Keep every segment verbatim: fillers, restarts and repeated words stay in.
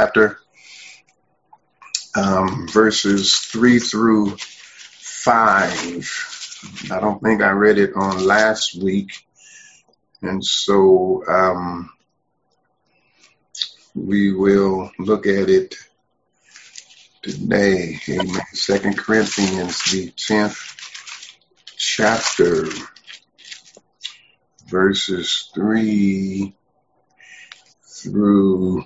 chapter, um, verses three through five. I don't think I read it on last week. And so um, we will look at it today. Amen. Second Corinthians, the tenth chapter, verses three through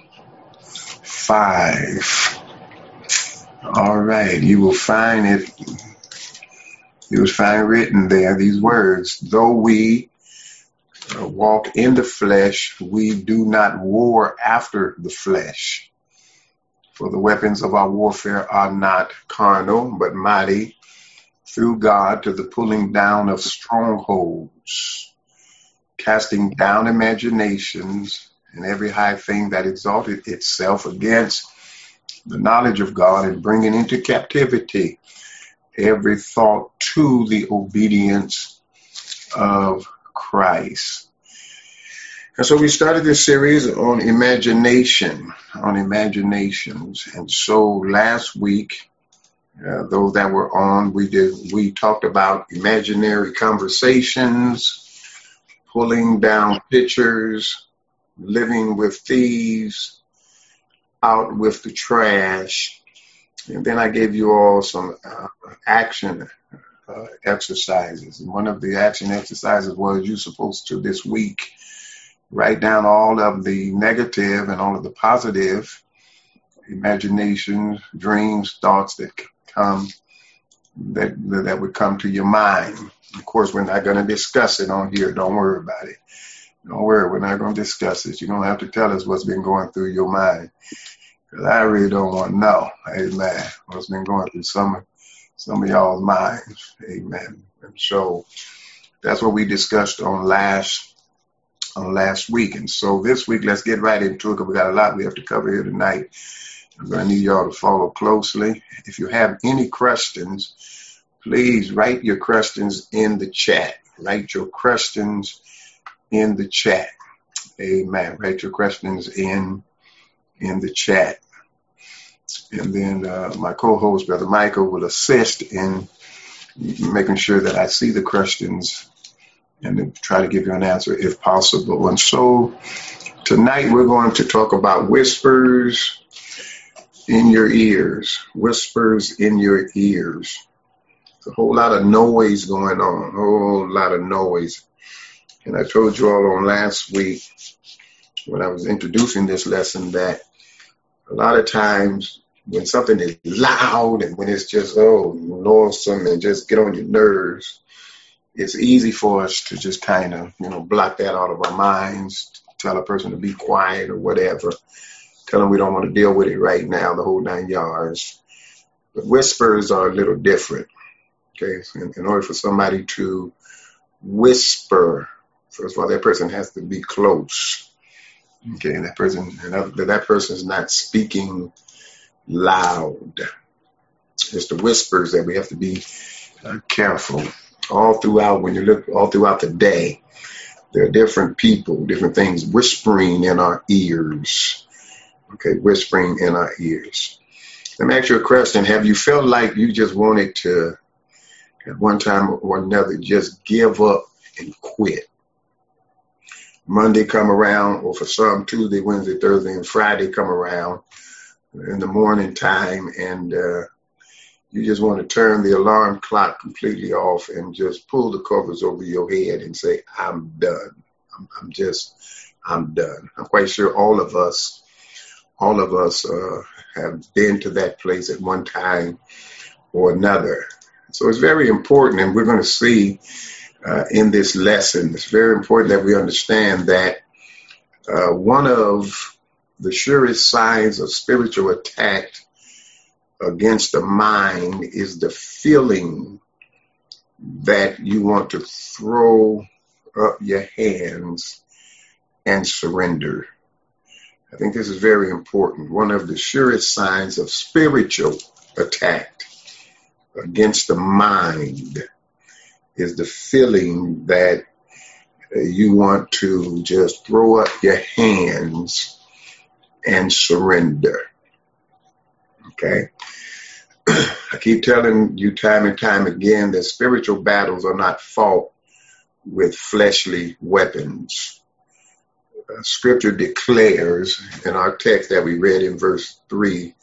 five. All right, you will find it. You will find written there these words: though we walk in the flesh, we do not war after the flesh. For the weapons of our warfare are not carnal, but mighty through God to the pulling down of strongholds, casting down imaginations and every high thing that exalted itself against the knowledge of God, and bringing into captivity every thought to the obedience of Christ. And so we started this series on imagination, on imaginations. And so last week, uh, those that were on, we did we talked about imaginary conversations, pulling down pictures, living with thieves, out with the trash. And then I gave you all some uh, action uh, exercises. And one of the action exercises was you're supposed to this week write down all of the negative and all of the positive imaginations, dreams, thoughts that come that that would come to your mind. Of course, we're not going to discuss it on here. Don't worry about it. Don't worry. We're not going to discuss it. You don't have to tell us what's been going through your mind, because I really don't want to know. Amen. What's been going through some some of y'all's minds. Amen. And so that's what we discussed on last. On last week. And so this week, let's get right into it, because we got a lot we have to cover here tonight. I'm going to need y'all to follow closely. If you have any questions, please write your questions in the chat. Write your questions in the chat. Amen. Write your questions in in the chat. And then uh, my co-host, Brother Michael, will assist in making sure that I see the questions and to try to give you an answer if possible. And so tonight we're going to talk about whispers in your ears, whispers in your ears. There's a whole lot of noise going on, a whole lot of noise. And I told you all on last week when I was introducing this lesson that a lot of times when something is loud and when it's just, oh, noisome and just get on your nerves, it's easy for us to just kind of, you know, block that out of our minds, tell a person to be quiet or whatever, tell them we don't want to deal with it right now, the whole nine yards. But whispers are a little different, okay? So in, in order for somebody to whisper, first of all, that person has to be close, okay? And that person, and that person's not speaking loud. It's the whispers that we have to be uh, careful. All throughout, when you look all throughout the day, there are different people, different things whispering in our ears. Okay, whispering in our ears. Let me ask you a question. Have you felt like you just wanted to, at one time or another, just give up and quit? Monday come around, or for some, Tuesday, Wednesday, Thursday, and Friday come around in the morning time, and uh, you just want to turn the alarm clock completely off and just pull the covers over your head and say, I'm done. I'm, I'm just, I'm done. I'm quite sure all of us, all of us uh, have been to that place at one time or another. So it's very important, and we're going to see uh, in this lesson, it's very important that we understand that uh, one of the surest signs of spiritual attack against the mind is the feeling that you want to throw up your hands and surrender. I think this is very important. One of the surest signs of spiritual attack against the mind is the feeling that you want to just throw up your hands and surrender. Okay? I keep telling you time and time again that spiritual battles are not fought with fleshly weapons. Uh, scripture declares in our text that we read in verse three,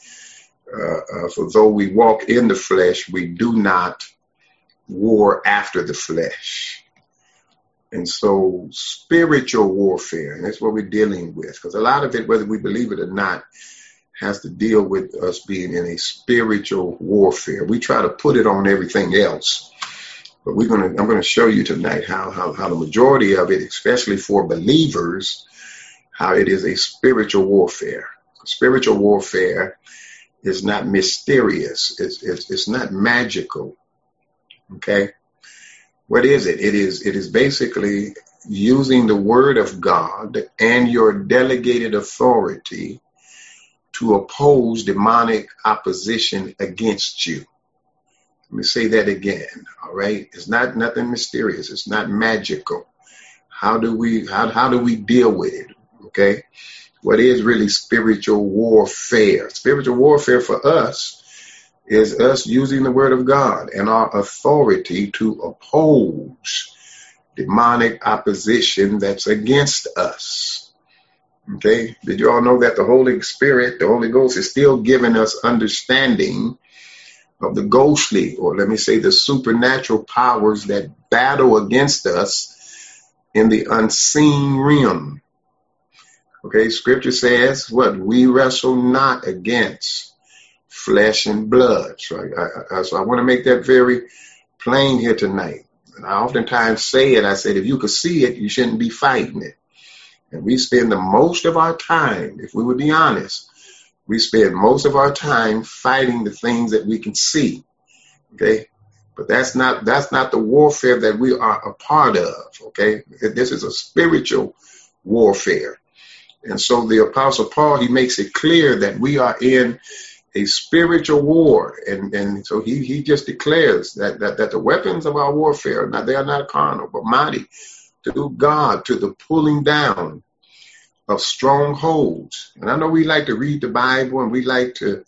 uh, uh, for though we walk in the flesh, we do not war after the flesh. And so spiritual warfare, and that's what we're dealing with, because a lot of it, whether we believe it or not, has to deal with us being in a spiritual warfare. We try to put it on everything else, but we're gonna. I'm gonna show you tonight how how how the majority of it, especially for believers, how it is a spiritual warfare. Spiritual warfare is not mysterious. It's it's it's not magical. Okay, what is it? It is it is basically using the Word of God and your delegated authority to oppose demonic opposition against you. Let me say that again, all right? It's not nothing mysterious. It's not magical. How do we how, how do we deal with it, okay? What is really spiritual warfare? Spiritual warfare for us is us using the Word of God and our authority to oppose demonic opposition that's against us. Okay, did you all know that the Holy Spirit, the Holy Ghost, is still giving us understanding of the ghostly, or let me say the supernatural powers that battle against us in the unseen realm? Okay, scripture says what? We wrestle not against flesh and blood. So I, I, I, so I want to make that very plain here tonight. And I oftentimes say it, I said, if you could see it, you shouldn't be fighting it. And we spend the most of our time, if we would be honest, we spend most of our time fighting the things that we can see, okay? But that's not that's not the warfare that we are a part of, okay? This is a spiritual warfare. And so the Apostle Paul, he makes it clear that we are in a spiritual war. And, and so he, he just declares that, that, that the weapons of our warfare, now they are not carnal, but mighty through God to the pulling down of strongholds. And I know we like to read the Bible and we like to,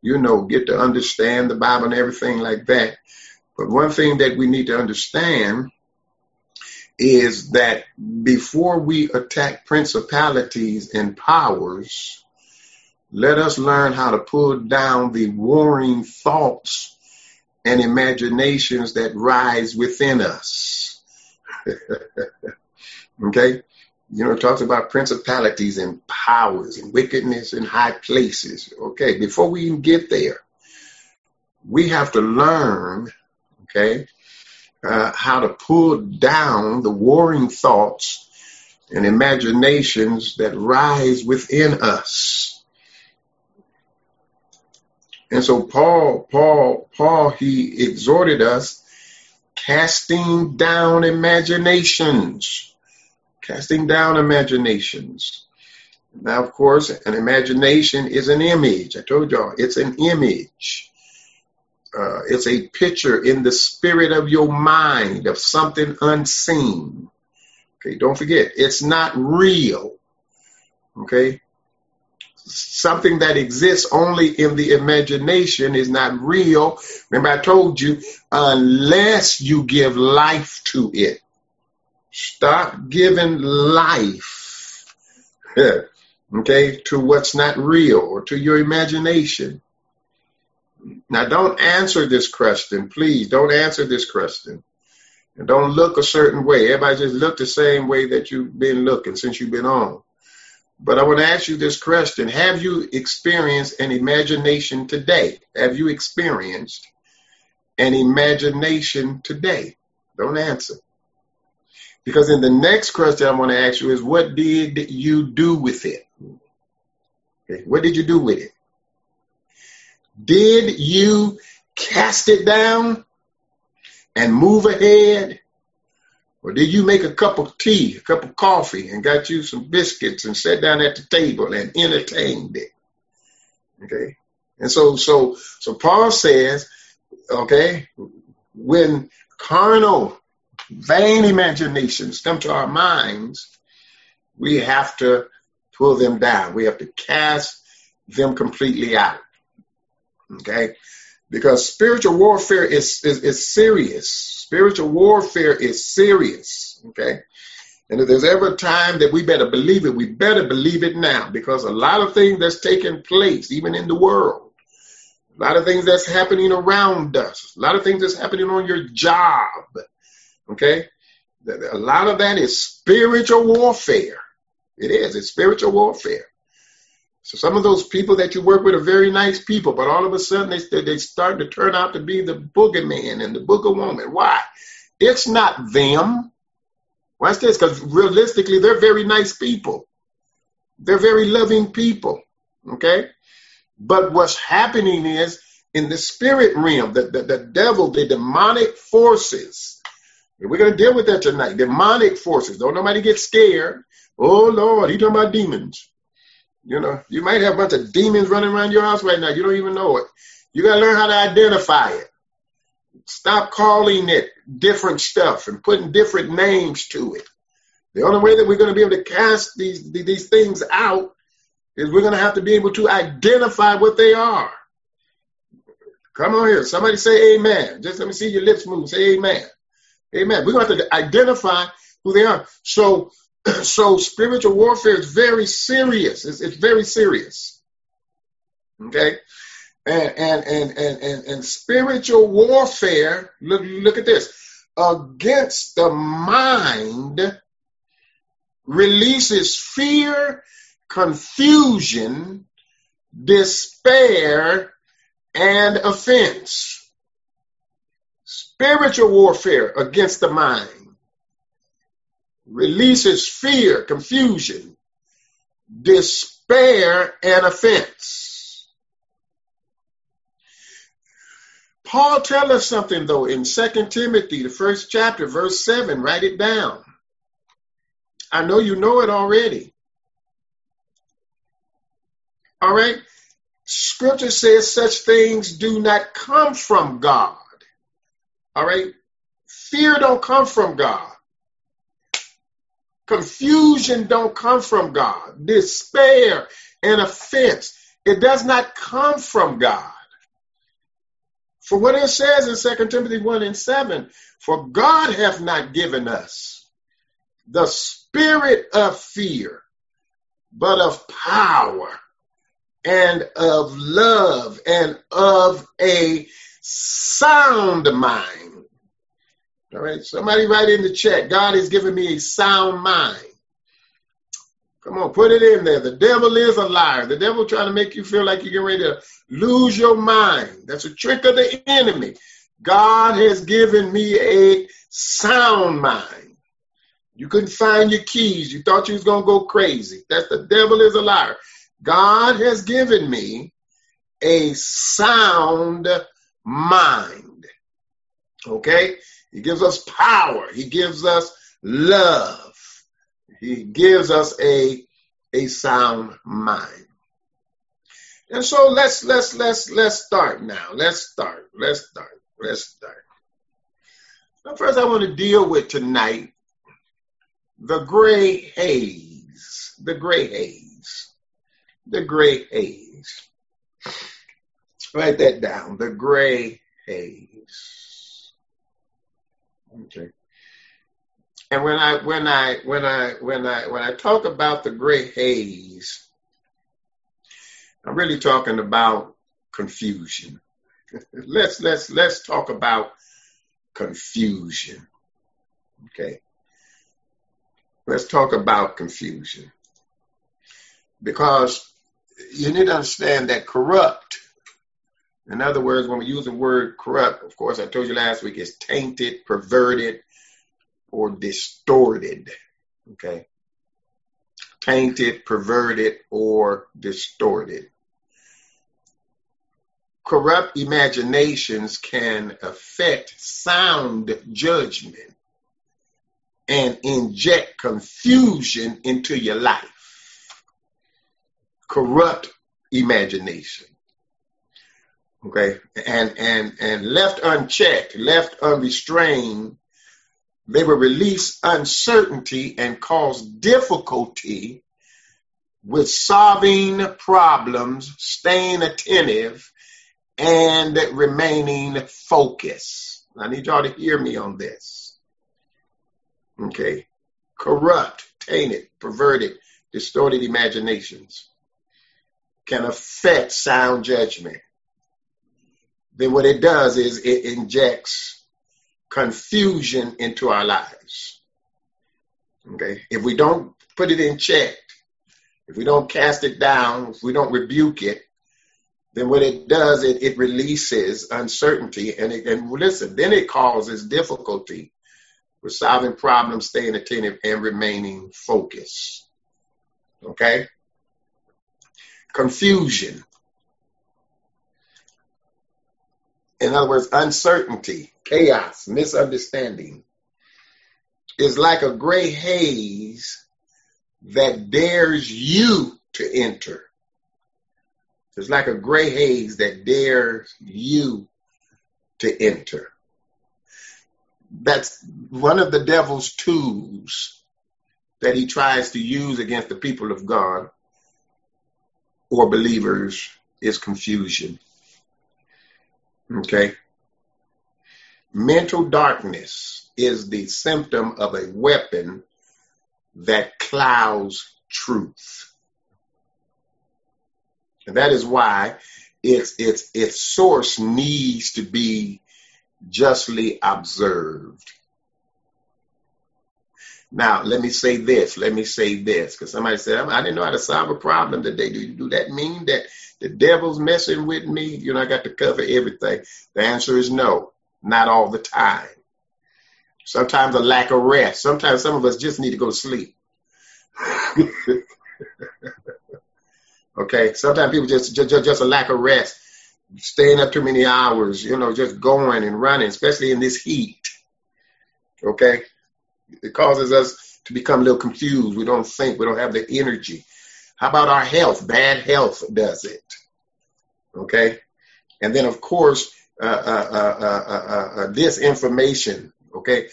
you know, get to understand the Bible and everything like that. But one thing that we need to understand is that before we attack principalities and powers, let us learn how to pull down the warring thoughts and imaginations that rise within us. Okay, you know, it talks about principalities and powers and wickedness in high places. Okay, before we even get there, we have to learn, okay, uh, how to pull down the warring thoughts and imaginations that rise within us. And so Paul, Paul, Paul, he exhorted us, Casting down imaginations, casting down imaginations. Now, of course, an imagination is an image. I told y'all, it's an image. Uh, it's a picture in the spirit of your mind of something unseen. Okay, don't forget, it's not real. Okay, something that exists only in the imagination is not real. Remember I told you, unless you give life to it. Stop giving life, okay, to what's not real or to your imagination. Now, don't answer this question, please. Don't answer this question. And don't look a certain way. Everybody just look the same way that you've been looking since you've been on. But I want to ask you this question. Have you experienced an imagination today? Have you experienced an imagination today? Don't answer. Because in the next question I want to ask you is, what did you do with it? Okay, what did you do with it? Did you cast it down and move ahead? Or did you make a cup of tea, a cup of coffee, and got you some biscuits and sat down at the table and entertained it? Okay. And so, so, so Paul says, okay, when carnal, vain imaginations come to our minds, we have to pull them down. We have to cast them completely out. Okay? Because spiritual warfare is, is, is serious. Spiritual warfare is serious. Okay? And if there's ever a time that we better believe it, we better believe it now, because a lot of things that's taking place, even in the world, a lot of things that's happening around us, a lot of things that's happening on your job, okay? A lot of that is spiritual warfare. It is. It's spiritual warfare. So some of those people that you work with are very nice people, but all of a sudden they, they start to turn out to be the boogeyman and the boogerwoman. Why? It's not them. Watch this, because realistically, they're very nice people. They're very loving people, okay? But what's happening is, in the spirit realm, the, the, the devil, the demonic forces, and we're going to deal with that tonight, demonic forces. Don't nobody get scared. Oh, Lord, he's talking about demons. You know, you might have a bunch of demons running around your house right now. You don't even know it. You got to learn how to identify it. Stop calling it different stuff and putting different names to it. The only way that we're going to be able to cast these, these things out is we're going to have to be able to identify what they are. Come on here. Somebody say amen. Just let me see your lips move. Say amen. Amen. We're going to have to identify who they are. So, so spiritual warfare is very serious. It's, it's very serious. Okay? And, and and and and and spiritual warfare, look, look at this, against the mind releases fear, confusion, despair, and offense. Spiritual warfare against the mind releases fear, confusion, despair, and offense. Paul tells us something, though, in Second Timothy, the first chapter, verse seven. Write it down. I know you know it already. All right? Scripture says such things do not come from God. All right? Fear don't come from God. Confusion don't come from God. Despair and offense, it does not come from God. For what it says in Second Timothy one and seven, for God hath not given us the spirit of fear, but of power and of love and of a sound mind. All right, somebody write in the chat, God has given me a sound mind. Come on, put it in there. The devil is a liar. The devil trying to make you feel like you're getting ready to lose your mind. That's a trick of the enemy. God has given me a sound mind. You couldn't find your keys. You thought you was going to go crazy. That's the devil is a liar. God has given me a sound mind. Okay? He gives us power. He gives us love. He gives us a, a sound mind. And so let's let's let's let's start now. Let's start. Let's start. Let's start. Now, first I want to deal with tonight the gray haze. The gray haze. The gray haze. Write that down. The gray haze. Okay. And when I when I when I when I when I talk about the gray haze, I'm really talking about confusion. let's let's let's talk about confusion. Okay. Let's talk about confusion. Because you need to understand that corrupt, in other words, when we use the word corrupt, of course I told you last week, it's tainted, perverted, or distorted, okay? Tainted, perverted, or distorted. Corrupt imaginations can affect sound judgment and inject confusion into your life. Corrupt imagination, okay? And and and left unchecked, left unrestrained, they will release uncertainty and cause difficulty with solving problems, staying attentive, and remaining focused. I need y'all to hear me on this. Okay. Corrupt, tainted, perverted, distorted imaginations can affect sound judgment. Then what it does is it injects confusion into our lives. Okay. If we don't put it in check, if we don't cast it down, if we don't rebuke it, then what it does, it, it releases uncertainty. And, it, and listen, then it causes difficulty with solving problems, staying attentive, and remaining focused. Okay? Confusion. In other words, uncertainty, chaos, misunderstanding is like a gray haze that dares you to enter. It's like a gray haze that dares you to enter. That's one of the devil's tools that he tries to use against the people of God or believers is confusion. Okay? Mental darkness is the symptom of a weapon that clouds truth. And that is why its its its source needs to be justly observed. Now, let me say this. Let me say this. Because somebody said, I didn't know how to solve a problem today. Do, do that mean that the devil's messing with me? You know, I got to cover everything. The answer is no. Not all the time. Sometimes a lack of rest. Sometimes some of us just need to go to sleep. Okay, sometimes people just, just, just a lack of rest, staying up too many hours, you know, just going and running, especially in this heat, okay? It causes us to become a little confused. We don't think, we don't have the energy. How about our health? Bad health does it, okay? And then, of course, uh, uh, uh, uh, uh, uh, this information, okay?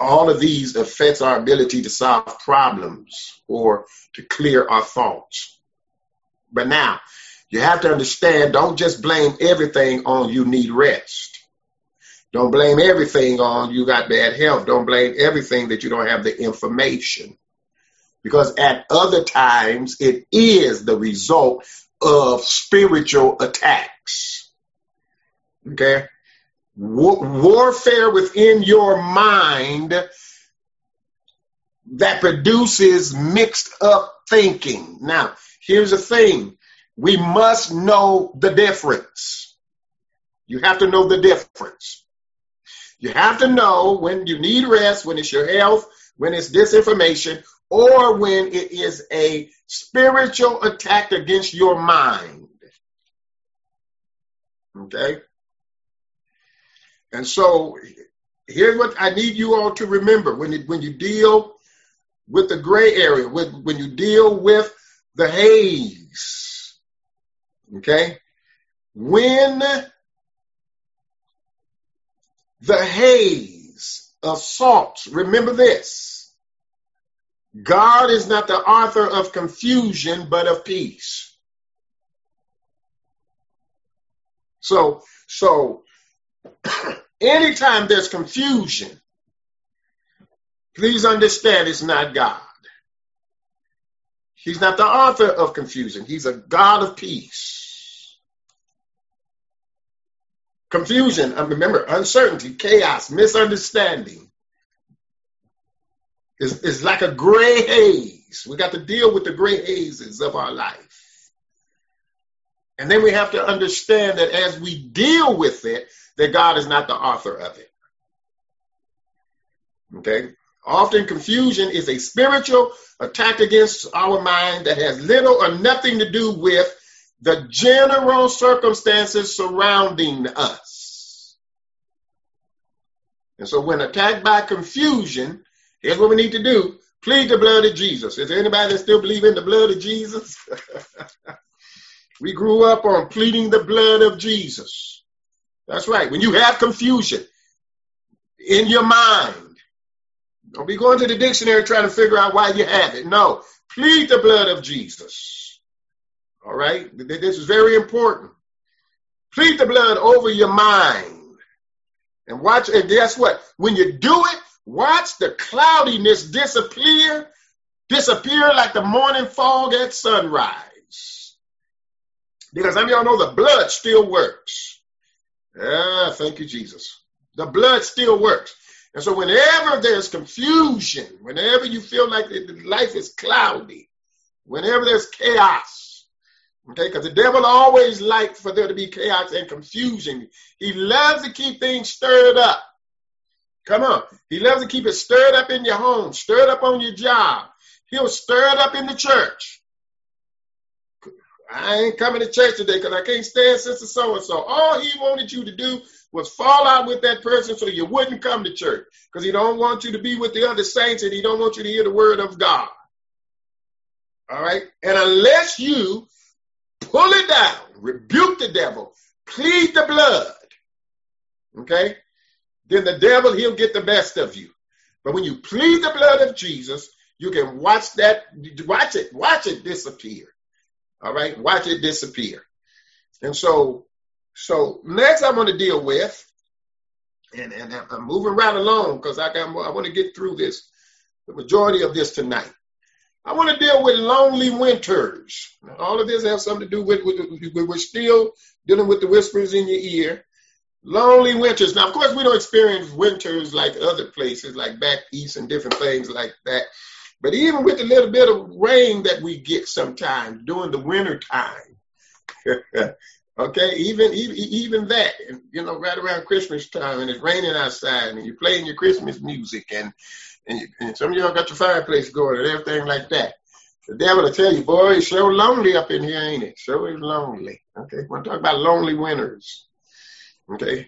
All of these affects our ability to solve problems or to clear our thoughts. But now, you have to understand, don't just blame everything on you need rest. Don't blame everything on you got bad health. Don't blame everything that you don't have the information. Because at other times, it is the result of spiritual attacks. Okay? War- warfare within your mind that produces mixed up thinking. Now, here's the thing. We must know the difference. You have to know the difference. You have to know when you need rest, when it's your health, when it's disinformation, or when it is a spiritual attack against your mind. Okay? And so here's what I need you all to remember. When you, when you deal with the gray area, when, when you deal with the haze, okay? When the haze assaults, remember this, God is not the author of confusion, but of peace. So, so anytime there's confusion, please understand it's not God. He's not the author of confusion. He's a God of peace. Confusion, remember, uncertainty, chaos, misunderstanding is, is like a gray haze. We got to deal with the gray hazes of our life. And then we have to understand that as we deal with it, that God is not the author of it. Okay? Often confusion is a spiritual attack against our mind that has little or nothing to do with the general circumstances surrounding us. And so when attacked by confusion, here's what we need to do. Plead the blood of Jesus. Is there anybody that still believes in the blood of Jesus? We grew up on pleading the blood of Jesus. That's right. When you have confusion in your mind, don't be going to the dictionary trying to figure out why you have it. No, Plead the blood of Jesus. All right? This is very important. Plead the blood over your mind. And watch, and guess what? When you do it, watch the cloudiness disappear, disappear like the morning fog at sunrise. Because I mean, y'all know the blood still works. Ah, thank you, Jesus. The blood still works. And so whenever there's confusion, whenever you feel like life is cloudy, whenever there's chaos, okay, because the devil always likes for there to be chaos and confusion. He loves to keep things stirred up. Come on. He loves to keep it stirred up in your home, stirred up on your job. He'll stir it up in the church. I ain't coming to church today because I can't stand Sister So-and-so. All he wanted you to do was fall out with that person so you wouldn't come to church because he don't want you to be with the other saints and he don't want you to hear the word of God. All right? And unless you pull it down, rebuke the devil, plead the blood, okay, then the devil, he'll get the best of you. But when you plead the blood of Jesus, you can watch that, watch it, watch it disappear. All right, watch it disappear. And so, so next I'm going to deal with, and, and I'm moving right along because I got more, I want to get through this, the majority of this tonight. I want to deal with lonely winters. Now, all of this has something to do with, with, with, we're still dealing with the whispers in your ear. Lonely winters. Now, of course, we don't experience winters like other places, like back east and different things like that. But even with the little bit of rain that we get sometimes during the winter time, okay, even, even even that, and you know, right around Christmas time, and it's raining outside, and you're playing your Christmas music, and and, you, and some of y'all got your fireplace going and everything like that. The devil will tell you, boy, it's so lonely up in here, ain't it? So it's lonely. Okay, we're talking about lonely winters. Okay,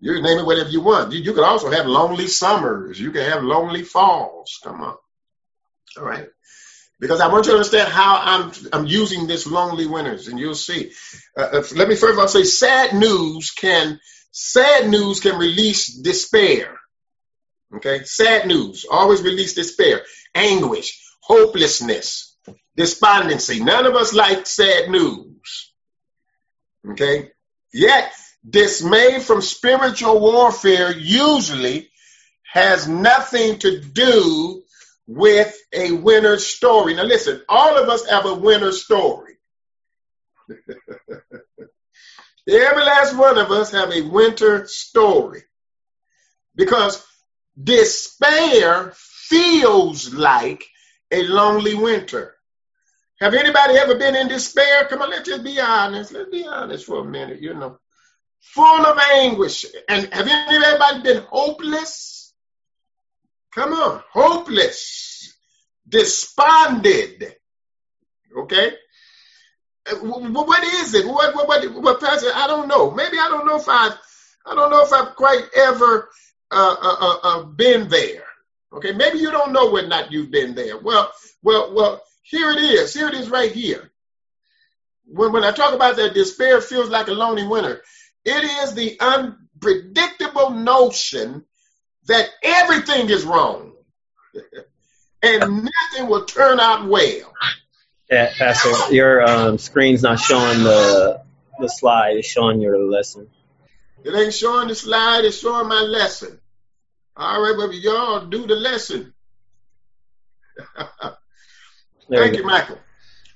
you name it whatever you want. You, you can also have lonely summers. You can have lonely falls. Come on. All right, because I want you to understand how I'm I'm using this lonely winters, and you'll see. Uh, let me first of all say, sad news can sad news can release despair. Okay, sad news always release despair, anguish, hopelessness, despondency. None of us like sad news. Okay, yet dismay from spiritual warfare usually has nothing to do with a winter story. Now listen, all of us have a winter story. Every last one of us have a winter story. Because despair feels like a lonely winter. Have anybody ever been in despair? Come on, let's just be honest. Let's be honest for a minute, you know. Full of anguish. And have anybody been hopeless? Come on, hopeless, desponded, okay? What is it? What, what, what, what, Pastor, I don't know. Maybe I don't know if I've, I don't know if I've quite ever uh, uh, uh, been there, okay? Maybe you don't know whether or not you've been there. Well, well, well, here it is. Here it is right here. When, when I talk about that despair feels like a lonely winter, it is the unpredictable notion that everything is wrong and nothing will turn out well. Yeah, Pastor, your um, screen's not showing the the slide. It's showing your lesson. It ain't showing the slide. It's showing my lesson. All right, but y'all do the lesson. Thank you, Michael.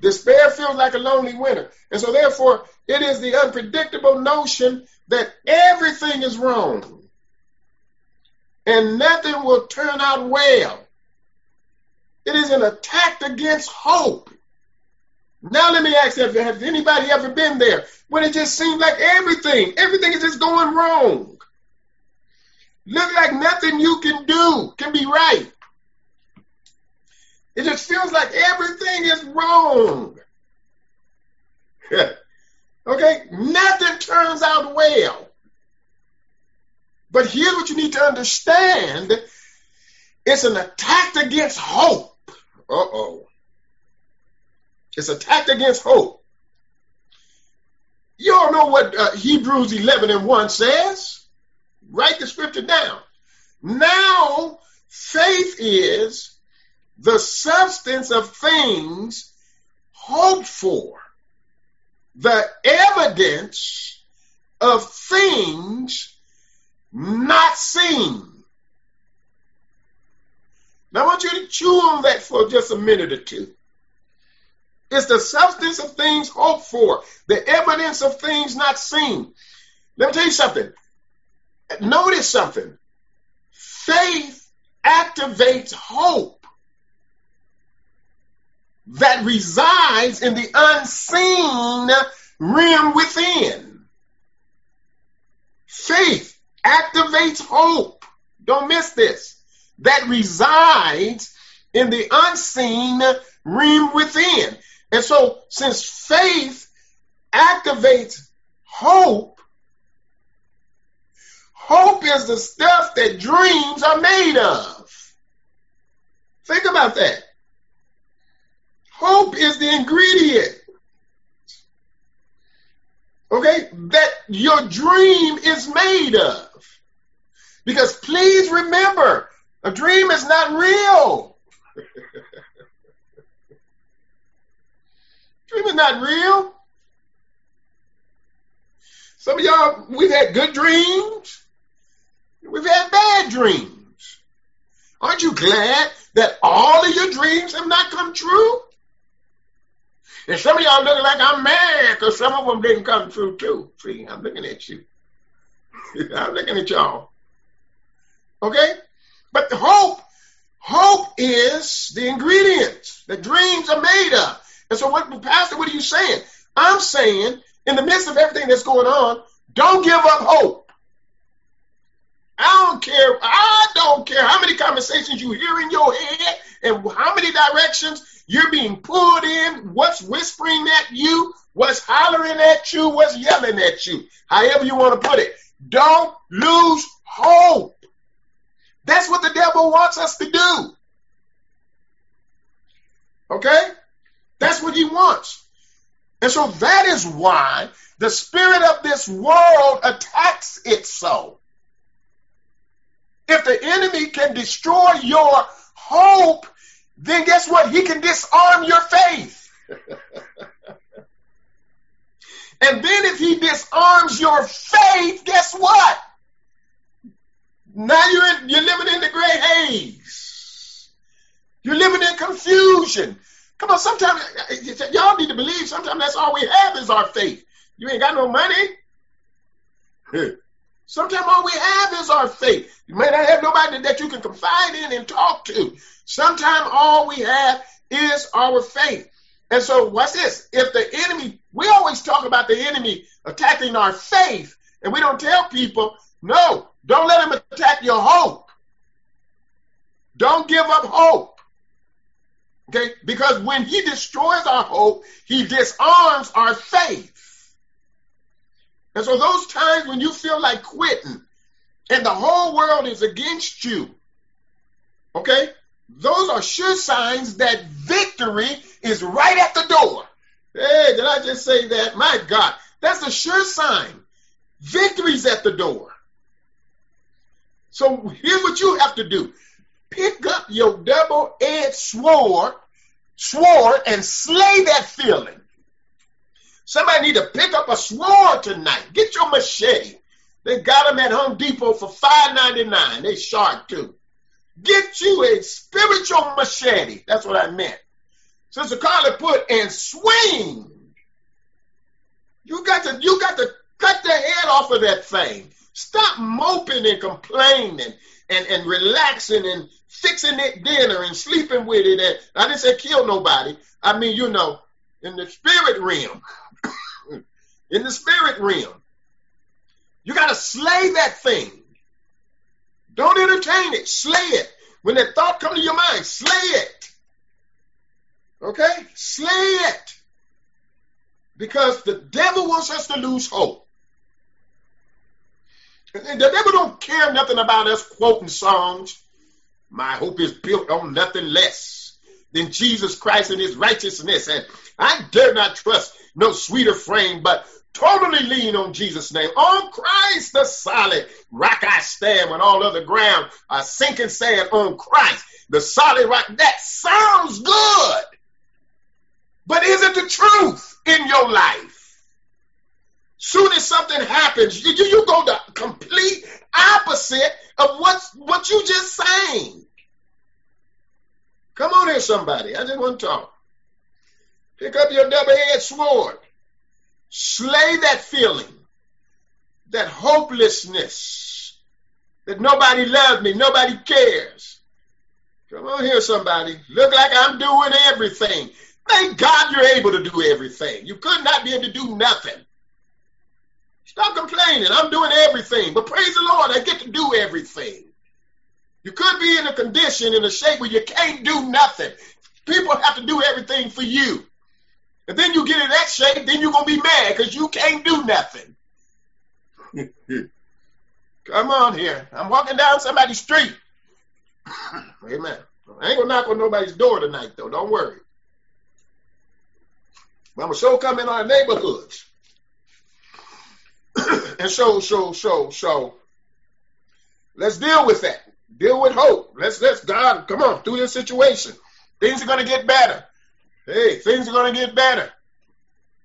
Despair feels like a lonely winter. And so, therefore, it is the unpredictable notion that everything is wrong and nothing will turn out well. It is an attack against hope. Now let me ask you, has anybody ever been there when it just seems like everything, everything is just going wrong? Looks like nothing you can do can be right. It just feels like everything is wrong. Okay, nothing turns out well. But here's what you need to understand. It's an attack against hope. Uh-oh. It's an attack against hope. You all know what uh, Hebrews eleven and one says? Write the scripture down. Now, faith is the substance of things hoped for, the evidence of things not seen. Now, I want you to chew on that for just a minute or two. It's the substance of things hoped for, the evidence of things not seen. Let me tell you something. Notice something. Faith activates hope that resides in the unseen realm within. Faith activates hope. Don't miss this. That resides in the unseen realm within. And so, since faith activates hope, hope is the stuff that dreams are made of. Think about that. Hope is the ingredient, okay, that your dream is made of. Because please remember, a dream is not real. Dream is not real. Some of y'all, we've had good dreams. We've had bad dreams. Aren't you glad that all of your dreams have not come true? And some of y'all look like I'm mad because some of them didn't come true too. See, I'm looking at you. I'm looking at y'all. Okay? But the hope, hope is the ingredient that dreams are made of. And so what, Pastor, what are you saying? I'm saying, in the midst of everything that's going on, don't give up hope. I don't care. I don't care how many conversations you hear in your head and how many directions you're being pulled in, what's whispering at you, what's hollering at you, what's yelling at you, however you want to put it. Don't lose hope. That's what the devil wants us to do. Okay? That's what he wants. And so that is why the spirit of this world attacks it so. If the enemy can destroy your hope, then guess what? He can disarm your faith. And then if he disarms your faith, guess what? Now you're, in, you're living in the gray haze. You're living in confusion. Come on, sometimes, y'all need to believe, sometimes that's all we have is our faith. You ain't got no money. Sometimes all we have is our faith. You may not have nobody that you can confide in and talk to. Sometimes all we have is our faith. And so what's this? If the enemy, we always talk about the enemy attacking our faith, and we don't tell people, no, don't let him attack your hope. Don't give up hope. Okay, because when he destroys our hope, he disarms our faith. And so those times when you feel like quitting and the whole world is against you, okay, those are sure signs that victory is right at the door. Hey, did I just say that? My God, that's a sure sign. Victory's at the door. So here's what you have to do. Pick up your double-edged sword, sword and slay that feeling. Somebody need to pick up a sword tonight. Get your machete. They got them at Home Depot for five ninety-nine. They sharp too. Get you a spiritual machete. That's what I meant. Sister Carla put, and swing. You got to, you got to cut the head off of that thing. Stop moping and complaining and, and relaxing and fixing that dinner and sleeping with it. And I didn't say kill nobody. I mean, you know, in the spirit realm. In the spirit realm. You got to slay that thing. Don't entertain it. Slay it. When that thought comes to your mind, slay it. Okay? Slay it. Because the devil wants us to lose hope. The devil don't care nothing about us quoting songs. My hope is built on nothing less than Jesus Christ and his righteousness. And I dare not trust no sweeter frame, but totally lean on Jesus' name. On Christ the solid rock I stand when all other ground are sinking sand. On Christ. the solid rock. That sounds good, but is it the truth in your life? Soon as something happens, you, you go the complete opposite of what, what you just sang. Come on here, somebody. I just want to talk. Pick up your double-edged sword. Slay that feeling, that hopelessness, that nobody loves me, nobody cares. Come on here, somebody. Look like I'm doing everything. Thank God you're able to do everything. You could not be able to do nothing. Stop complaining. I'm doing everything. But praise the Lord, I get to do everything. You could be in a condition, in a shape where you can't do nothing. People have to do everything for you. And then you get in that shape, then you're going to be mad because you can't do nothing. Come on here. I'm walking down somebody's street. Amen. I ain't going to knock on nobody's door tonight, though. Don't worry. But I'm going to show come in our neighborhoods. And so, so, so, so, let's deal with that. Deal with hope. Let's, let's, God, come on, through this situation. Things are going to get better. Hey, things are going to get better.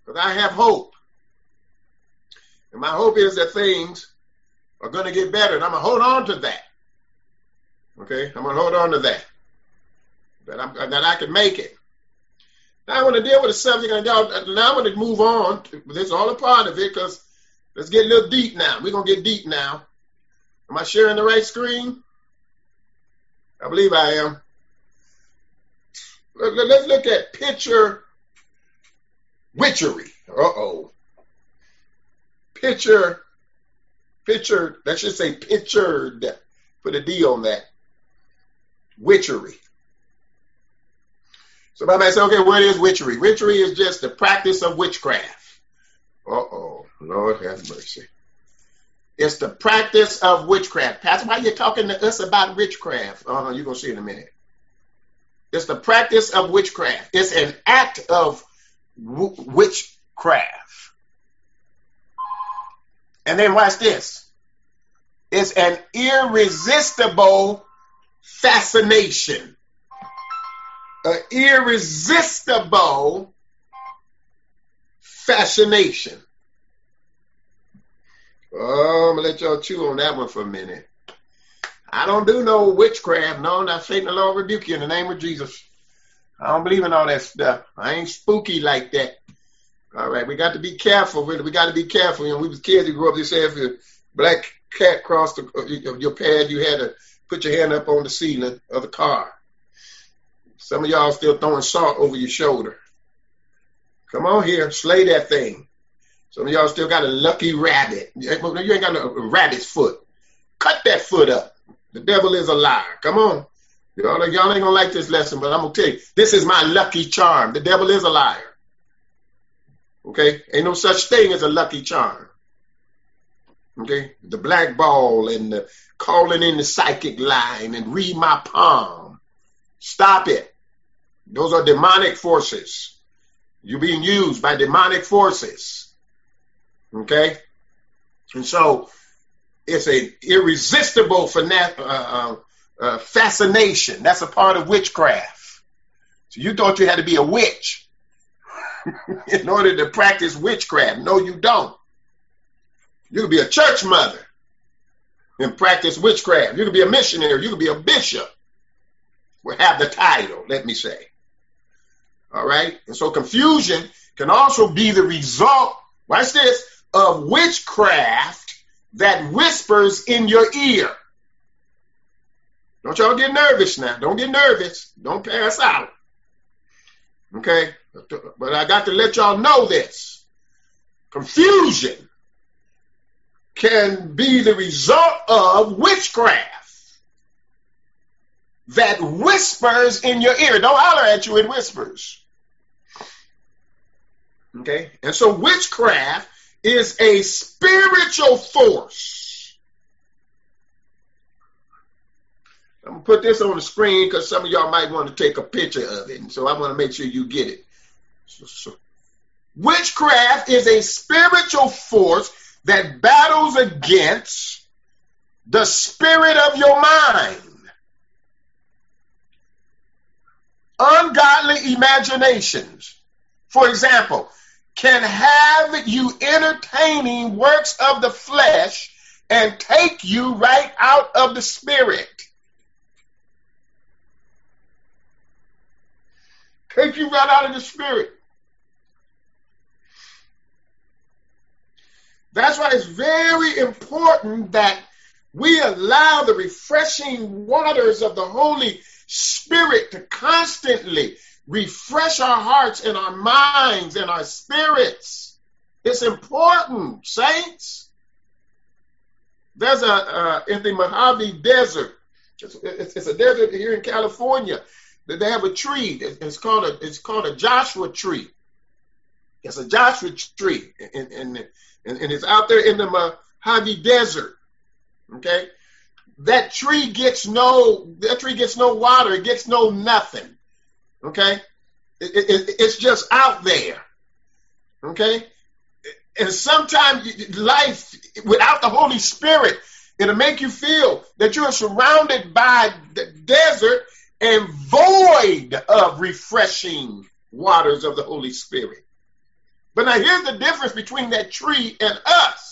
Because I have hope. And my hope is that things are going to get better. And I'm going to hold on to that. Okay? I'm going to hold on to that. That, I'm, that I can make it. Now I want to deal with the subject. And y'all, now I want to move on. This is all a part of it because let's get a little deep now. We're going to get deep now. Am I sharing the right screen? I believe I am. Let's look at picture witchery. Uh-oh. Picture, picture, that should say pictured. Put a D on that. Witchery. Somebody might say, okay, what is witchery? Witchery is just the practice of witchcraft. Uh-oh. Lord have mercy. It's the practice of witchcraft. Pastor, why are you talking to us about witchcraft? Uh-huh, you're going to see in a minute. It's the practice of witchcraft. It's an act of w- witchcraft. And then watch this. It's an irresistible fascination. An irresistible fascination. Oh, I'm going to let y'all chew on that one for a minute. I don't do no witchcraft. No, not Satan, the Lord rebuke you in the name of Jesus. I don't believe in all that stuff. I ain't spooky like that. All right, we got to be careful. Really, we got to be careful. You know, we was kids who grew up. They said if a black cat crossed the, your pad, you had to put your hand up on the ceiling of the car. Some of y'all still throwing salt over your shoulder. Come on here, slay that thing. Some of y'all still got a lucky rabbit. You ain't got a rabbit's foot. Cut that foot up. The devil is a liar. Come on. Y'all, y'all ain't going to like this lesson, but I'm going to tell you, this is my lucky charm. The devil is a liar. Okay? Ain't no such thing as a lucky charm. Okay? The black ball and the calling in the psychic line and read my palm. Stop it. Those are demonic forces. You're being used by demonic forces. Okay? And so, it's an irresistible fana- uh, uh, fascination. That's a part of witchcraft. So you thought you had to be a witch in order to practice witchcraft. No, you don't. You could be a church mother and practice witchcraft. You could be a missionary. You could be a bishop. We'll have the title, let me say. All right? And so confusion can also be the result, watch this, of witchcraft that whispers in your ear. Don't y'all get nervous now. Don't get nervous. Don't pass out. Okay? But I got to let y'all know this. Confusion can be the result of witchcraft that whispers in your ear. Don't holler at you, it whispers. Okay? And so witchcraft is a spiritual force. I'm going to put this on the screen because some of y'all might want to take a picture of it. And so I want to make sure you get it. So, so. Witchcraft is a spiritual force that battles against the spirit of your mind. ungodly imaginations, for example, can have you entertaining works of the flesh and take you right out of the spirit. Take you right out of the spirit. That's why it's very important that we allow the refreshing waters of the Holy Spirit to constantly refresh our hearts and our minds and our spirits. It's important, saints. There's a, uh, in the Mojave Desert, it's, it's, it's a desert here in California, that they have a tree. It's called a, it's called a Joshua tree. It's a Joshua tree, and, and, and, and it's out there in the Mojave Desert. Okay, that tree gets no that tree gets no water. It gets no nothing. Okay, it, it, it's just out there. Okay, and sometimes life without the Holy Spirit, it'll make you feel that you are surrounded by the desert and void of refreshing waters of the Holy Spirit. But now here's the difference between that tree and us.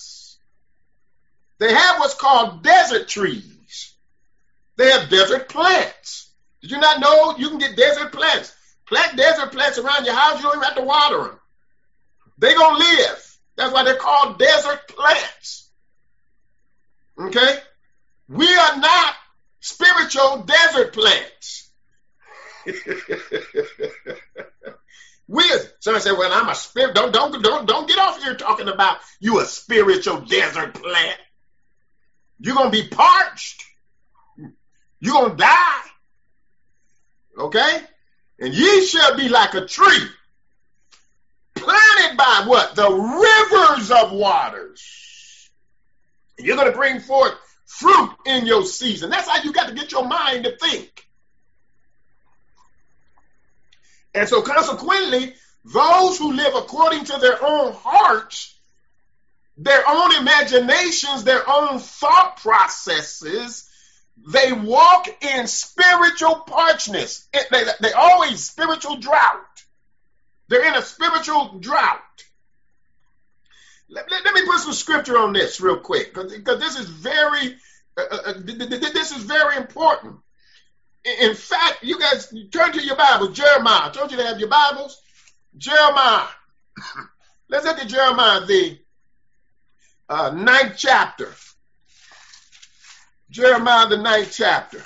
They have what's called desert trees. They have desert plants. Did you not know you can get desert plants? Plant desert plants around your house. You don't even have to water them. They're going to live. That's why they're called desert plants. Okay? We are not spiritual desert plants. We, somebody said, well, I'm a spirit. Don't, don't, don't, don't get off here talking about you a spiritual desert plant. You're going to be parched. You're going to die. Okay? And ye shall be like a tree planted by what? The rivers of waters. And you're going to bring forth fruit in your season. That's how you got to get your mind to think. And so consequently, those who live according to their own hearts, their own imaginations, their own thought processes, they walk in spiritual parchness. They, they always spiritual drought. They're in a spiritual drought. Let, let, let me put some scripture on this real quick, because this is very, uh, uh, this is very important. In fact, you guys, turn to your Bible, Jeremiah. I told you to have your Bibles. Jeremiah. Let's look at Jeremiah, the uh, ninth chapter. Jeremiah, the ninth chapter.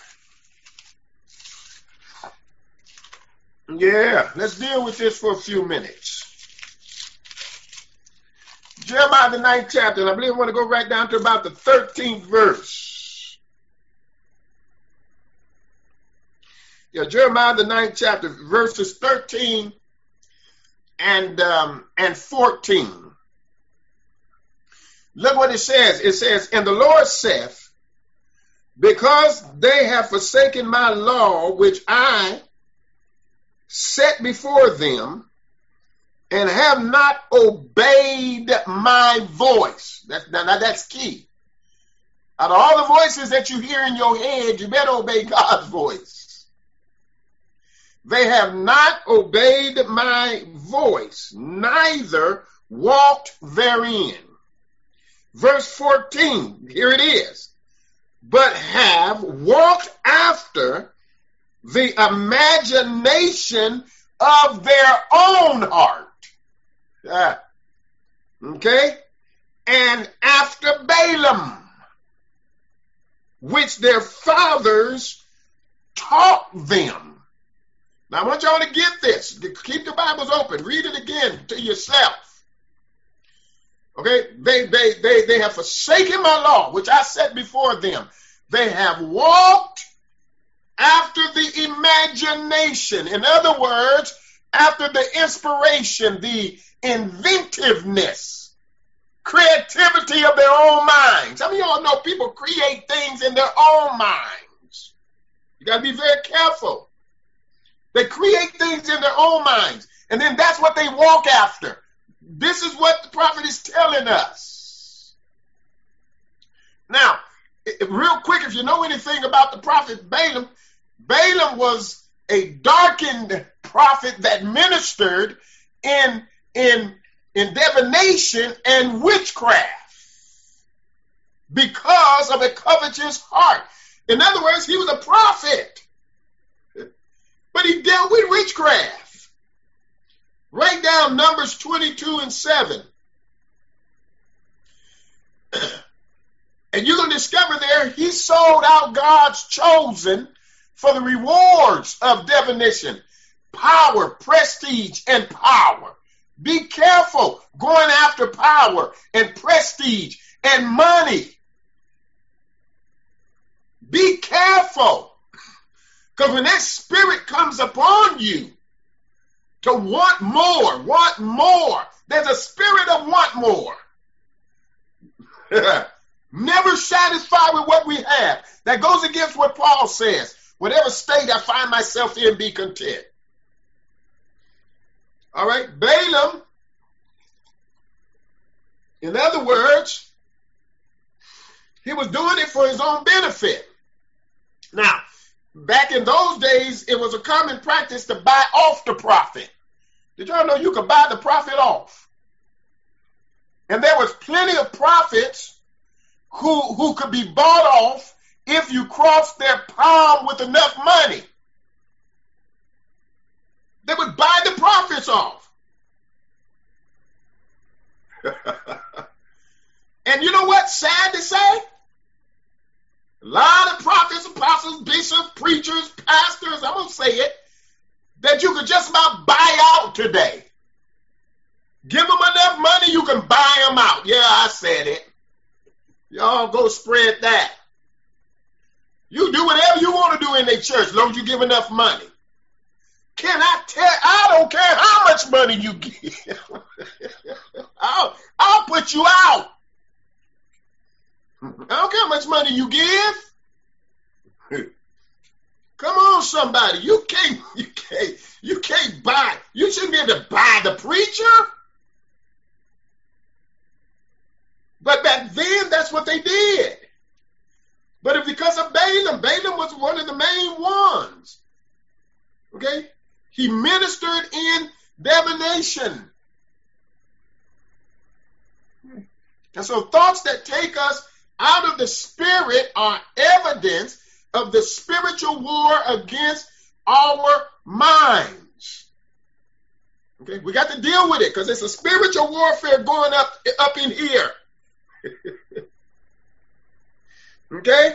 Yeah, let's deal with this for a few minutes. Jeremiah, the ninth chapter, and I believe I want to go right down to about the thirteenth verse. Yeah, Jeremiah, the ninth chapter, verses thirteen and um, and fourteen. Look what it says. It says, and the Lord saith, because they have forsaken my law, which I set before them, and have not obeyed my voice. That, now, now that's key. Out of all the voices that you hear in your head, you better obey God's voice. They have not obeyed my voice, neither walked therein. Verse fourteen, here it is. But have walked after the imagination of their own heart. Uh, okay? And after Balaam, which their fathers taught them. Now, I want y'all to get this. Keep the Bibles open. Read it again to yourself. Okay? They, they, they, they have forsaken my law, which I set before them. They have walked after the imagination. In other words, after the inspiration, the inventiveness, creativity of their own minds. Some of y'all know people create things in their own minds. You got to be very careful. They create things in their own minds, and then that's what they walk after. This is what the prophet is telling us. Now, real quick, if you know anything about the prophet Balaam, Balaam was a darkened prophet that ministered in in in divination and witchcraft because of a covetous heart. In other words, he was a prophet, but he dealt with witchcraft. Write down Numbers twenty-two and seven. And you're going to discover there he sold out God's chosen for the rewards of divination, power, prestige, and power. Be careful going after power and prestige and money. Be careful, because when that spirit comes upon you to want more, want more, there's a spirit of want more. Never satisfied with what we have. That goes against what Paul says. Whatever state I find myself in, be content. All right, Balaam, in other words, he was doing it for his own benefit. Now, back in those days, it was a common practice to buy off the prophet. Did y'all know you could buy the prophet off? And there was plenty of prophets who, who could be bought off if you crossed their palm with enough money. They would buy the prophets off. And you know what? Sad to say, a lot of prophets, apostles, bishops, preachers, pastors, I'm going to say it, that you could just about buy out today. Give them enough money, you can buy them out. Yeah, I said it. Y'all go spread that. You do whatever you want to do in their church as long as you give enough money. Can I tell, I don't care how much money you give. I'll, I'll put you out. I don't care how much money you give. Come on, somebody. You can't, you can't, you can't buy. You shouldn't be able to buy the preacher. But back then, that's what they did. But because of Balaam, Balaam was one of the main ones. Okay? He ministered in divination. And so thoughts that take us out of the spirit are evidence of the spiritual war against our minds. Okay, we got to deal with it because it's a spiritual warfare going up, up in here. Okay?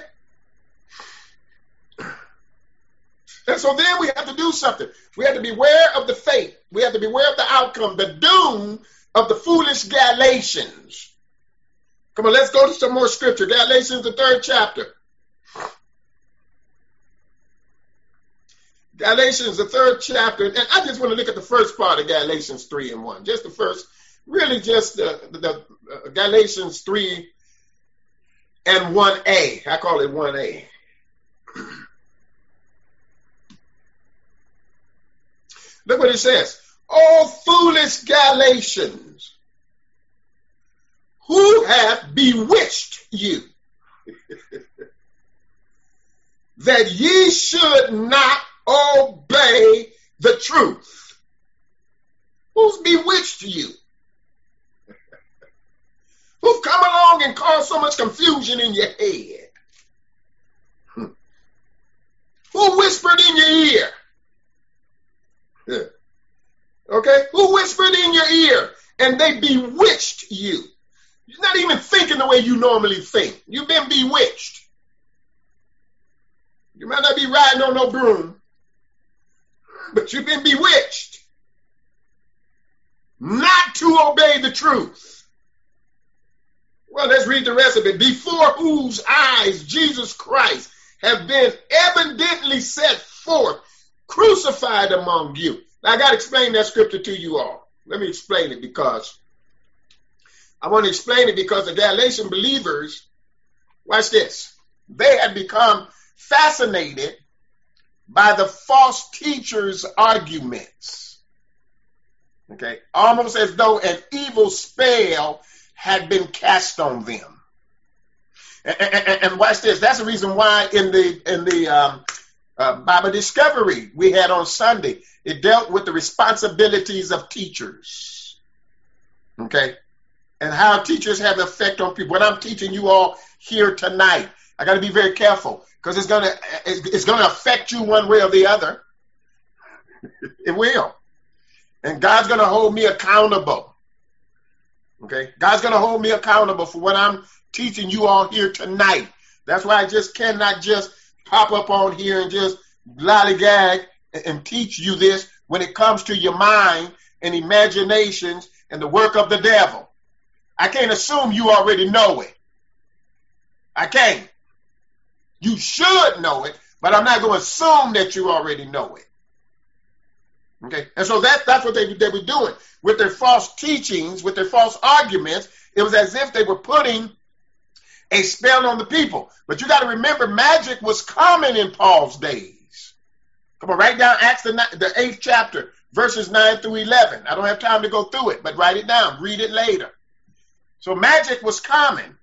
And so then we have to do something. We have to beware of the fate. We have to beware of the outcome, the doom of the foolish Galatians. Come on, let's go to some more scripture. Galatians, the third chapter. Galatians, the third chapter. And I just want to look at the first part of Galatians three and one. Just the first. Really just the, the uh, Galatians three and one A. I call it one A. Look what it says. Oh, foolish Galatians. Who hath bewitched you that ye should not obey the truth? Who's bewitched you? Who's come along and caused so much confusion in your head? Hmm. Who whispered in your ear? Yeah. Okay? Who whispered in your ear and they bewitched you? You're not even thinking the way you normally think. You've been bewitched. You might not be riding on no broom, but you've been bewitched not to obey the truth. Well, let's read the rest of it. Before whose eyes Jesus Christ have been evidently set forth, crucified among you. Now, I got to explain that scripture to you all. Let me explain it because... I want to explain it because the Galatian believers, watch this, they had become fascinated by the false teachers' arguments. Okay, almost as though an evil spell had been cast on them. And, and, and watch this, that's the reason why in the in the um, uh, Bible Discovery we had on Sunday. It dealt with the responsibilities of teachers, okay, and how teachers have an effect on people. What I'm teaching you all here tonight, I got to be very careful because it's gonna it's gonna affect you one way or the other. It will, and God's gonna hold me accountable. Okay, God's gonna hold me accountable for what I'm teaching you all here tonight. That's why I just cannot just pop up on here and just lollygag and, and teach you this when it comes to your mind and imaginations and the work of the devil. I can't assume you already know it. I can't. You should know it, but I'm not going to assume that you already know it. Okay, and so that, that's what they, they were doing. With their false teachings, with their false arguments, it was as if they were putting a spell on the people. But you got to remember, magic was common in Paul's days. Come on, write down Acts the, the eighth chapter, verses nine through eleven. I don't have time to go through it, but write it down. Read it later. So magic was common.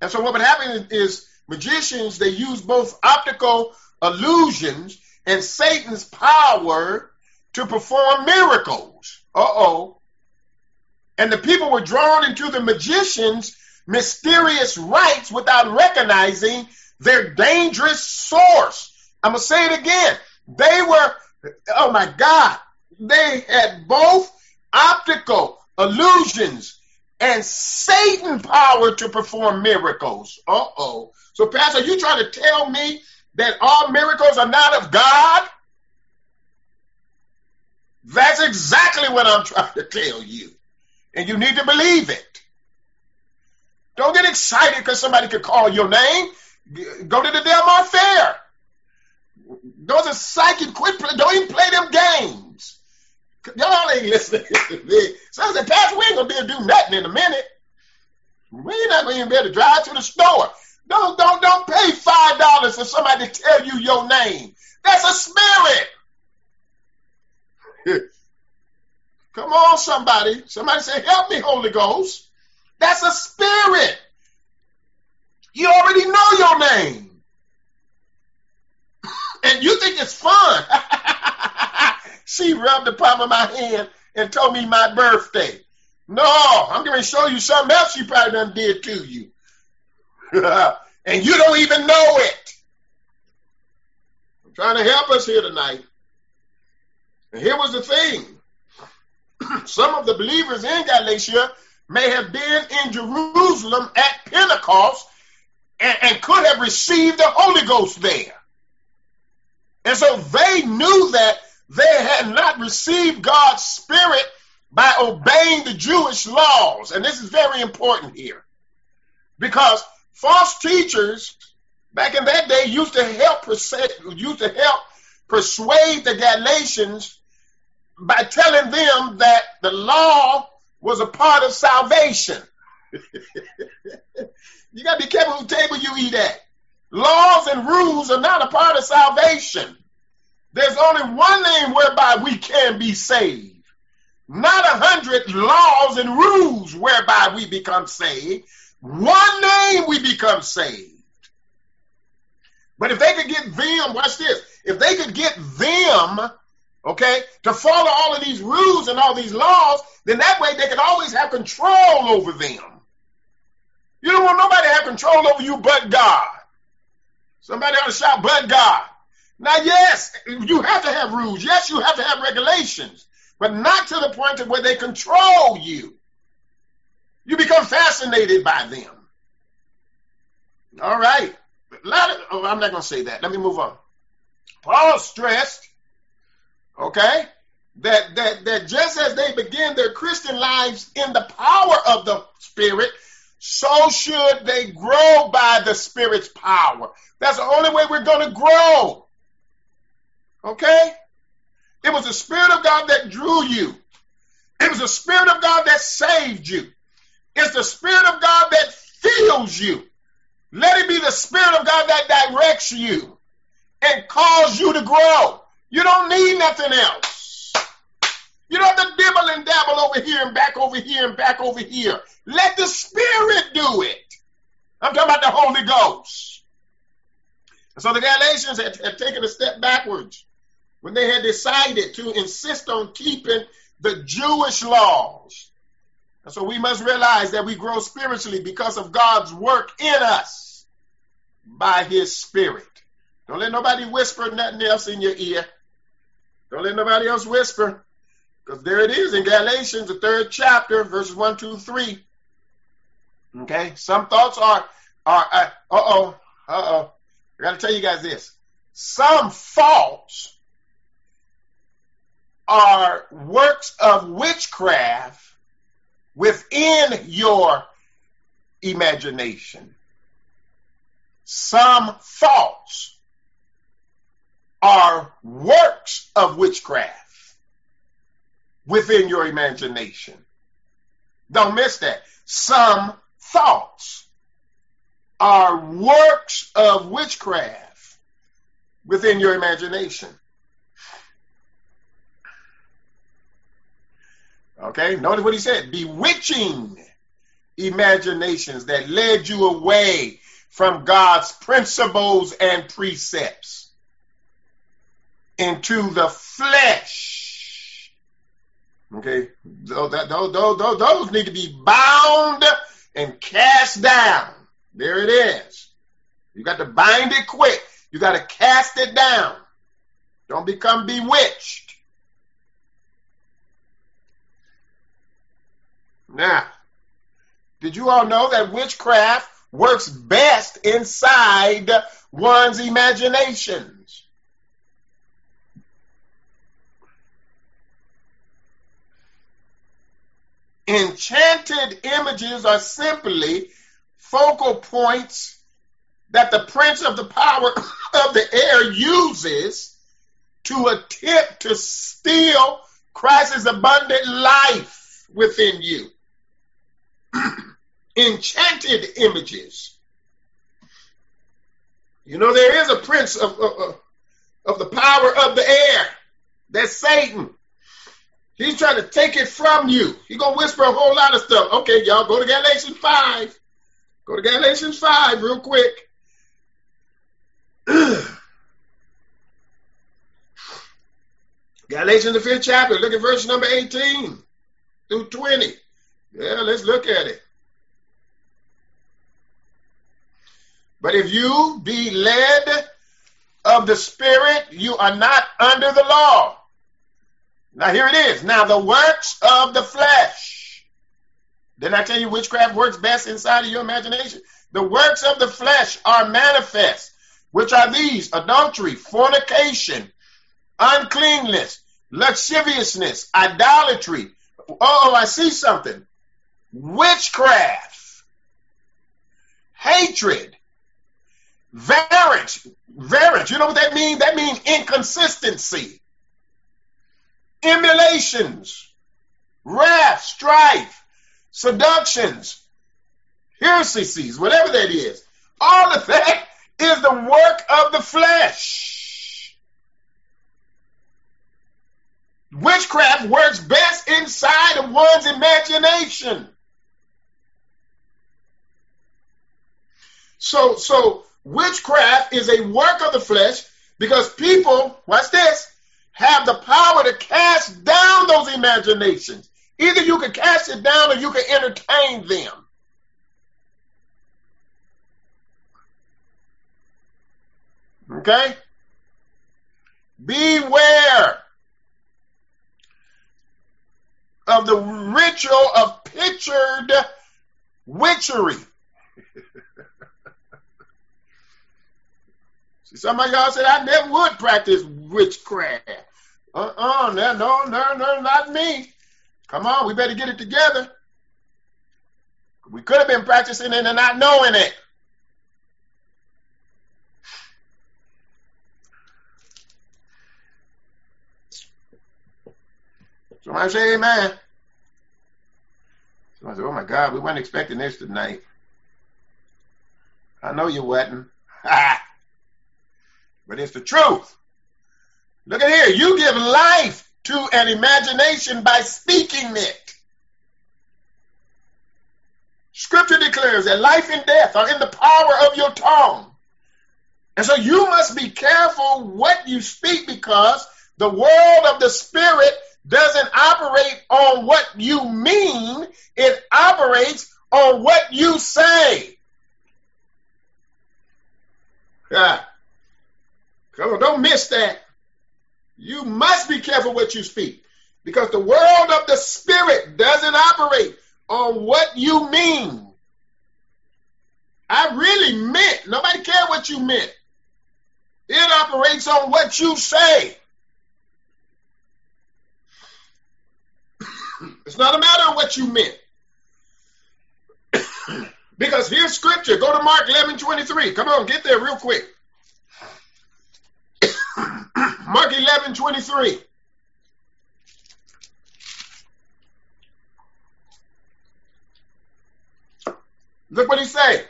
And so what would happen is magicians, they used both optical illusions and Satan's power to perform miracles. Uh-oh. And the people were drawn into the magicians' mysterious rites without recognizing their dangerous source. I'm going to say it again. They were, oh my God, they had both optical illusions and Satan power to perform miracles. Uh-oh. So, Pastor, are you trying to tell me that all miracles are not of God? That's exactly what I'm trying to tell you. And you need to believe it. Don't get excited because somebody could call your name. Go to the Del Mar Fair. Those are psychic. Quit play. Don't even play them games. Y'all ain't listening to me. So I said, Pastor, we ain't going to be able to do nothing in a minute. We're not going to be able to drive to the store. Don't, don't, don't pay five dollars for somebody to tell you your name. That's a spirit. Come on, somebody. Somebody say, help me, Holy Ghost. That's a spirit. You already know your name. And you think it's fun. She rubbed the palm of my hand and told me my birthday. No, I'm going to show you something else she probably done did to you. And you don't even know it. I'm trying to help us here tonight. And here was the thing. Some of the believers in Galatia may have been in Jerusalem at Pentecost and, and could have received the Holy Ghost there. And so they knew that they had not received God's Spirit by obeying the Jewish laws. And this is very important here because false teachers back in that day used to help, used to help persuade the Galatians by telling them that the law was a part of salvation. You got to be careful whose table you eat at. Laws and rules are not a part of salvation. There's only one name whereby we can be saved. Not a hundred laws and rules whereby we become saved. One name we become saved. But if they could get them, watch this, if they could get them okay, to follow all of these rules and all these laws, then that way they can always have control over them. You don't want nobody to have control over you but God. Somebody ought to shout, but God. Now, yes, you have to have rules. Yes, you have to have regulations, but not to the point of where they control you. You become fascinated by them. All right. A lot of, oh, I'm not going to say that. Let me move on. Paul stressed Okay, that, that that just as they begin their Christian lives in the power of the Spirit, so should they grow by the Spirit's power. That's the only way we're going to grow. Okay? It was the Spirit of God that drew you. It was the Spirit of God that saved you. It's the Spirit of God that fills you. Let it be the Spirit of God that directs you and calls you to grow. You don't need nothing else. You don't have to dibble and dabble over here and back over here and back over here. Let the Spirit do it. I'm talking about the Holy Ghost. So the Galatians had, had taken a step backwards when they had decided to insist on keeping the Jewish laws. And so we must realize that we grow spiritually because of God's work in us by his Spirit. Don't let nobody whisper nothing else in your ear. Don't let nobody else whisper, because there it is in Galatians, the third chapter, verses one, two, three. Okay, some thoughts are, are uh oh, uh oh. I got to tell you guys this. Some thoughts are works of witchcraft within your imagination. Some thoughts are works of witchcraft within your imagination. Don't miss that. Some thoughts are works of witchcraft within your imagination. Okay, notice what he said. Bewitching imaginations that led you away from God's principles and precepts into the flesh. Okay, those, those, those, those need to be bound and cast down. There it is. You got to bind it quick. You got to cast it down. Don't become bewitched. Now, did you all know that witchcraft works best inside one's imaginations? Enchanted images are simply focal points that the prince of the power of the air uses to attempt to steal Christ's abundant life within you. Enchanted images. You know, there is a prince of, of, of the power of the air. That's Satan. He's trying to take it from you. He's going to whisper a whole lot of stuff. Okay, y'all, go to Galatians five. Go to Galatians five real quick. Galatians, the fifth chapter. Look at verse number eighteen through twenty. Yeah, let's look at it. But if you be led of the Spirit, you are not under the law. Now here it is. Now the works of the flesh. Didn't I tell you witchcraft works best inside of your imagination? The works of the flesh are manifest, which are these: adultery, fornication, uncleanness, lasciviousness, idolatry. Oh, I see something. Witchcraft, hatred, variance. Variance. You know what that means? That means inconsistency. Emulations, wrath, strife, seductions, heresies, whatever that is. All of that is the work of the flesh. Witchcraft works best inside of one's imagination. So, so witchcraft is a work of the flesh because people, watch this, have the power to cast down those imaginations. Either you can cast it down or you can entertain them. Okay? Beware of the ritual of pictured witchery. See, some of y'all said, I never would practice witchcraft. Uh-uh, no, no, no, no, not me. Come on, we better get it together. We could have been practicing it and not knowing it. Somebody say amen. Somebody said, oh my God, we weren't expecting this tonight. I know you wasn't. But it's the truth. Look at here. You give life to an imagination by speaking it. Scripture declares that life and death are in the power of your tongue. And so you must be careful what you speak, because the world of the Spirit doesn't operate on what you mean. It operates on what you say. Yeah. Come on, don't miss that. You must be careful what you speak, because the world of the Spirit doesn't operate on what you mean. I really meant, nobody cared what you meant. It operates on what you say. It's not a matter of what you meant. Because here's scripture. Go to Mark eleven twenty-three. Come on, get there real quick. Mark eleven twenty-three. Look what he said.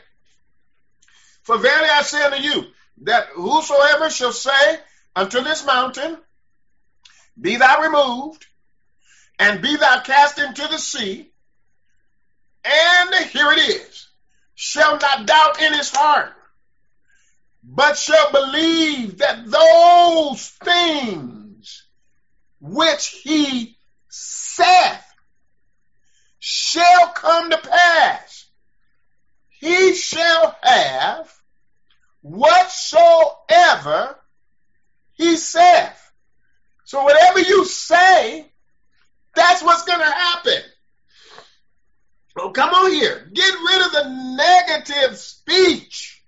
For verily I say unto you, that whosoever shall say unto this mountain, be thou removed, and be thou cast into the sea, and here it is, shall not doubt in his heart, but shall believe that those things which he saith shall come to pass, he shall have whatsoever he saith. So whatever you say, that's what's going to happen. Oh, come on here. Get rid of the negative speech.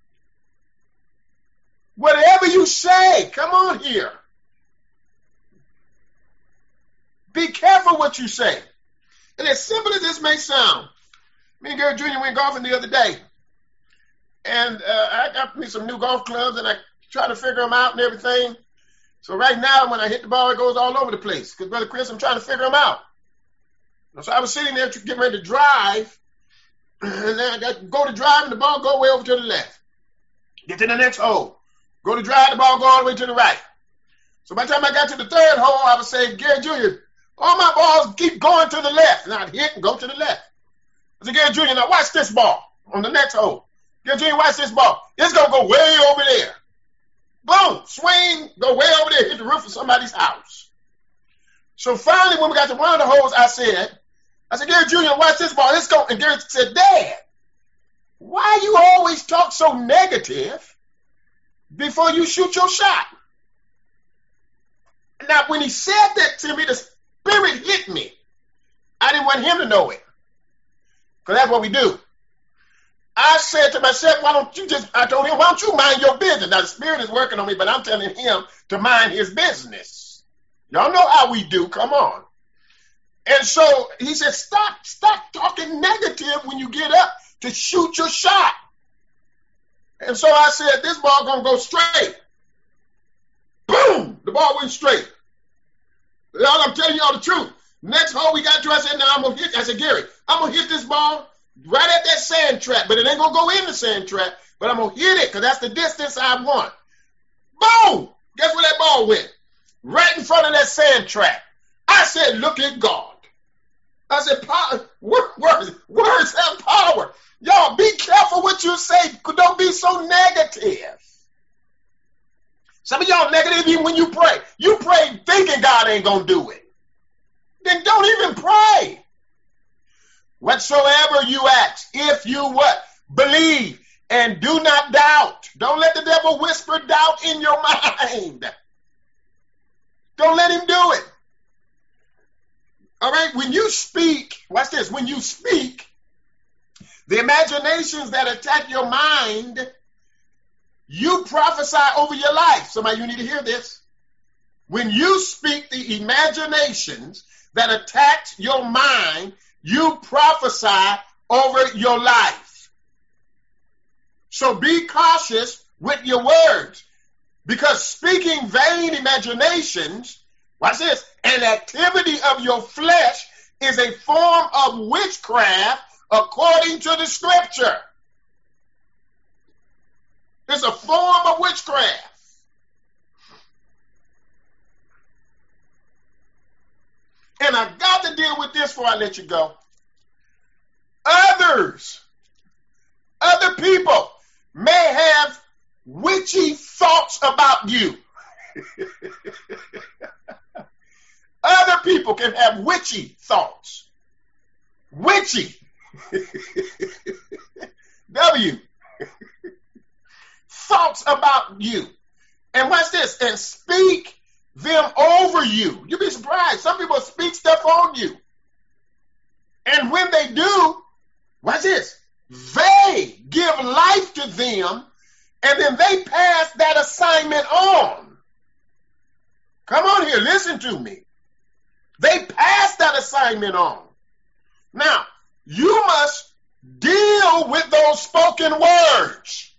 Whatever you say, come on here. Be careful what you say. And as simple as this may sound, me and Gary Junior went golfing the other day. And uh, I got me some new golf clubs, and I tried to figure them out and everything. So right now, when I hit the ball, it goes all over the place. Because, Brother Chris, I'm trying to figure them out. So I was sitting there getting ready to drive. And then I got to go to drive, and the ball go way over to the left. Get to the next hole. Go to drive, the ball go all the way to the right. So by the time I got to the third hole, I was saying, Gary Junior, all my balls keep going to the left. And I'd hit and go to the left. I said, Gary Junior, now watch this ball on the next hole. Gary Junior, watch this ball. It's going to go way over there. Boom, swing, go way over there, hit the roof of somebody's house. So finally, when we got to one of the holes, I said, I said, Gary Junior, watch this ball. Let's go. And Gary said, Dad, why you always talk so negative before you shoot your shot? Now, when he said that to me, the Spirit hit me. I didn't want him to know it, because that's what we do. I said to myself, why don't you just, I told him, why don't you mind your business? Now, the Spirit is working on me, but I'm telling him to mind his business. Y'all know how we do. Come on. And so he said, stop, stop talking negative when you get up to shoot your shot. And so I said, this ball going to go straight. Boom, the ball went straight. Y'all, I'm telling y'all the truth. Next hole we got to, I said, now I'm going to hit, I said, Gary, I'm going to hit this ball right at that sand trap, but it ain't going to go in the sand trap, but I'm going to hit it because that's the distance I want. Boom! Guess where that ball went? Right in front of that sand trap. I said, look at God. I said, power, words, words have power. Y'all, be careful what you say. Don't be so negative. Some of y'all negative even when you pray. You pray thinking God ain't going to do it. Then don't even pray. Whatsoever you ask, if you what? Believe and do not doubt. Don't let the devil whisper doubt in your mind. Don't let him do it. All right, when you speak, watch this. When you speak, the imaginations that attack your mind, you prophesy over your life. Somebody, you need to hear this. When you speak the imaginations that attack your mind, you prophesy over your life. So be cautious with your words, because speaking vain imaginations, watch this, an activity of your flesh is a form of witchcraft according to the scripture. It's a form of witchcraft. And I got to deal with this before I let you go. Others Other people may have witchy thoughts about you. Other people can have witchy thoughts. Witchy. W. Thoughts about you. And watch this. And speak them over you. You'd be surprised. Some people speak stuff on you. And when they do, watch this. They give life to them, and then they pass that assignment on. Come on here, listen to me. They pass that assignment on. Now, you must deal with those spoken words.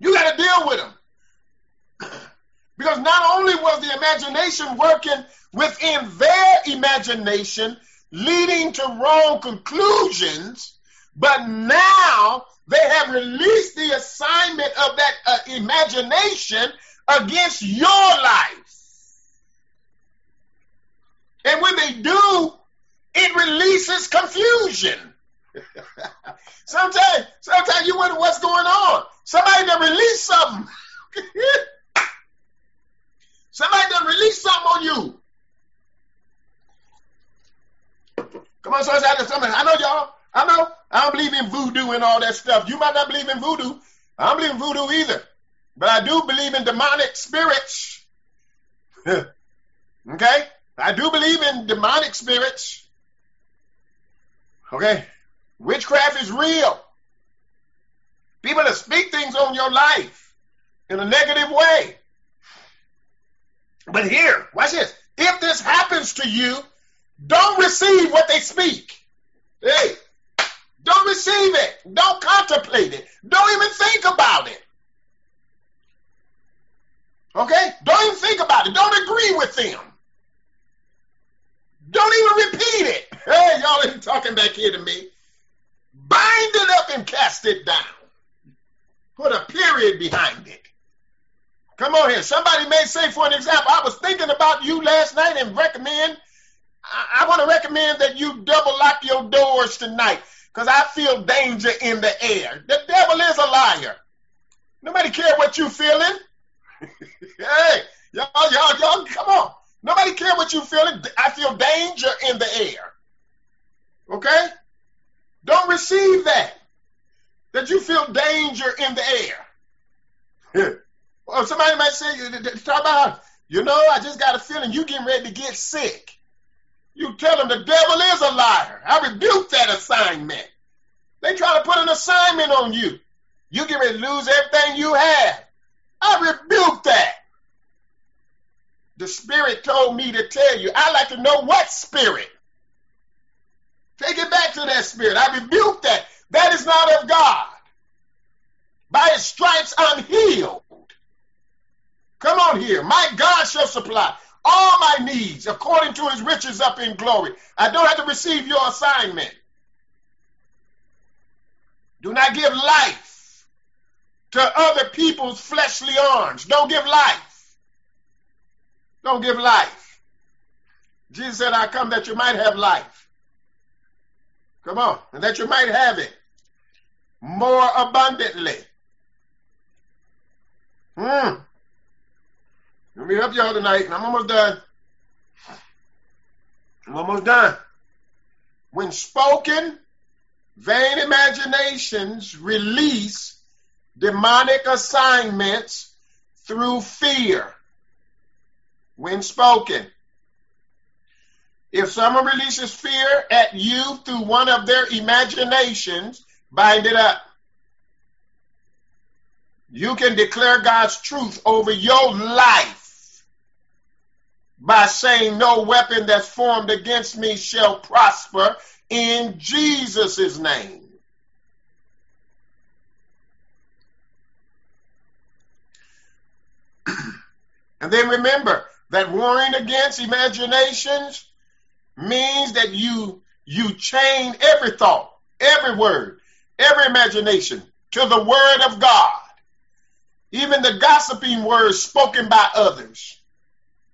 You got to deal with them. Because not only was the imagination working within their imagination, leading to wrong conclusions, but now they have released the assignment of that uh, imagination against your life. And when they do, it releases confusion. sometimes, sometimes you wonder what's going on. Somebody done released something. Somebody done released something on you. Come on, so I know y'all. I know. I don't believe in voodoo and all that stuff. You might not believe in voodoo. I don't believe in voodoo either. But I do believe in demonic spirits. Okay? I do believe in demonic spirits. Okay? Witchcraft is real. People that speak things on your life in a negative way. But here, watch this. If this happens to you, don't receive what they speak. Hey, don't receive it. Don't contemplate it. Don't even think about it. Okay? Don't even think about it. Don't agree with them. Don't even repeat it. Hey, y'all ain't talking back here to me. Bind it up and cast it down. Put a period behind it. Come on here. Somebody may say, for an example, I was thinking about you last night and recommend I want to recommend that you double lock your doors tonight because I feel danger in the air. The devil is a liar. Nobody care what you feeling. Hey, y'all, y'all, y'all, come on. Nobody care what you feeling. I feel danger in the air. Okay? Don't receive that. That you feel danger in the air. Or somebody might say, talk about, you know, I just got a feeling you getting ready to get sick. You tell them the devil is a liar. I rebuke that assignment. They try to put an assignment on you. You get ready to lose everything you have. I rebuke that. The Spirit told me to tell you. I like to know what spirit. Take it back to that spirit. I rebuke that. That is not of God. By His stripes I'm healed. Come on here. My God shall supply all my needs, according to His riches up in glory. I don't have to receive your assignment. Do not give life to other people's fleshly arms. Don't give life. Don't give life. Jesus said, I come that you might have life. Come on, and that you might have it more abundantly. Hmm. Let me help y'all tonight, and I'm almost done. I'm almost done. When spoken, vain imaginations release demonic assignments through fear. When spoken. If someone releases fear at you through one of their imaginations, bind it up. You can declare God's truth over your life by saying, no weapon that's formed against me shall prosper in Jesus' name. And then remember that warring against imaginations means that you, you chain every thought, every word, every imagination to the Word of God. Even the gossiping words spoken by others.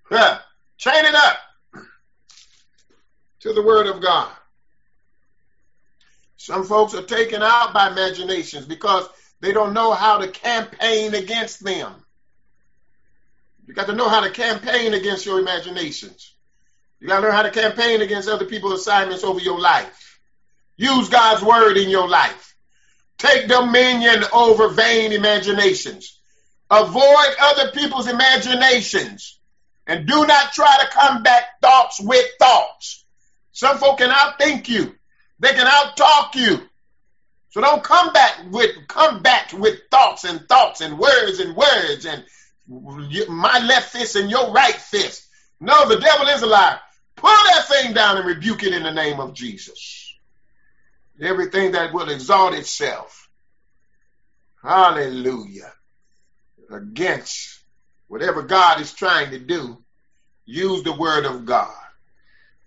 Huh. Chain it up to the Word of God. Some folks are taken out by imaginations because they don't know how to campaign against them. You got to know how to campaign against your imaginations. You got to learn how to campaign against other people's assignments over your life. Use God's word in your life. Take dominion over vain imaginations. Avoid other people's imaginations. And do not try to combat thoughts with thoughts. Some folk can outthink you. They can outtalk you. So don't combat with combat with thoughts and thoughts and words and words and my left fist and your right fist. No, the devil is a liar. Pull that thing down and rebuke it in the name of Jesus. Everything that will exalt itself, hallelujah, against whatever God is trying to do, use the word of God.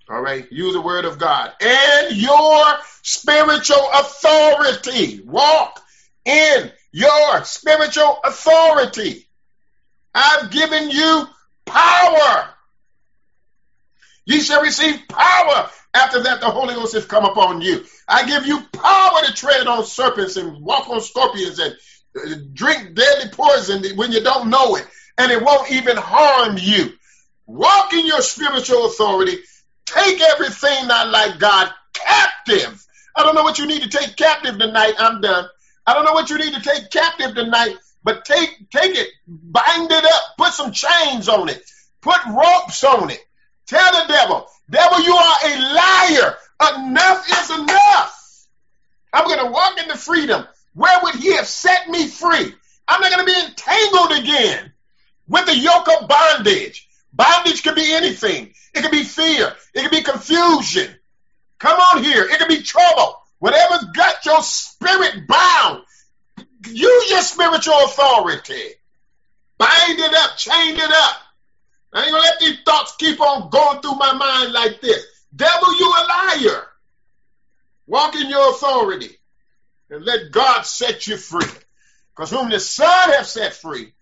All right, use the word of God and your spiritual authority. Walk in your spiritual authority. I've given you power. Ye shall receive power. After that, the Holy Ghost has come upon you. I give you power to tread on serpents and walk on scorpions and drink deadly poison when you don't know it, and it won't even harm you. Walk in your spiritual authority. Take everything not like God captive. I don't know what you need to take captive tonight. I'm done. I don't know what you need to take captive tonight, but take take it, bind it up, put some chains on it, put ropes on it. Tell the devil, devil, you are a liar. Enough is enough. I'm going to walk into freedom. Where would he have set me free? I'm not going to be entangled again with the yoke of bondage. Bondage could be anything. It could be fear. It could be confusion. Come on here. It could be trouble. Whatever's got your spirit bound, use your spiritual authority. Bind it up. Chain it up. I ain't going to let these thoughts keep on going through my mind like this. Devil, you a liar. Walk in your authority and let God set you free. Because whom the Son has set free,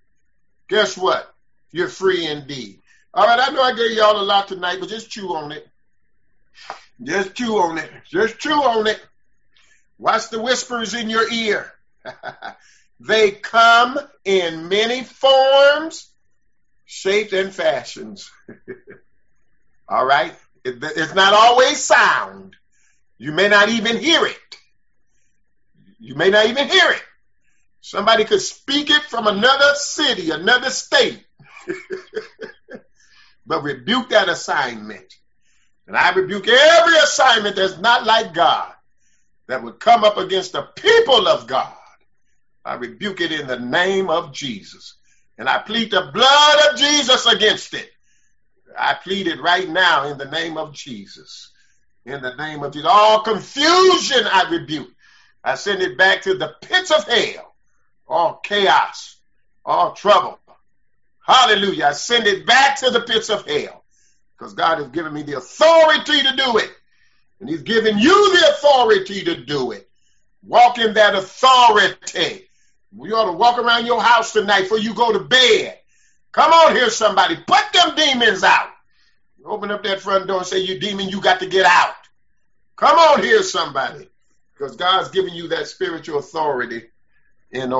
guess what? You're free indeed. All right, I know I gave y'all a lot tonight, but just chew on it. Just chew on it. Just chew on it. Watch the whispers in your ear. They come in many forms, shapes, and fashions. All right? It, it's not always sound. You may not even hear it. You may not even hear it. Somebody could speak it from another city, another state. But rebuke that assignment. And I rebuke every assignment that's not like God that would come up against the people of God. I rebuke it in the name of Jesus. And I plead the blood of Jesus against it. I plead it right now in the name of Jesus. In the name of Jesus. All confusion I rebuke. I send it back to the pits of hell. All chaos. All trouble. Hallelujah. I send it back to the pits of hell because God has given me the authority to do it. And he's given you the authority to do it. Walk in that authority. We ought to walk around your house tonight before you go to bed. Come on here, somebody. Put them demons out. Open up that front door and say, you demon, you got to get out. Come on here, somebody, because God's given you that spiritual authority in order.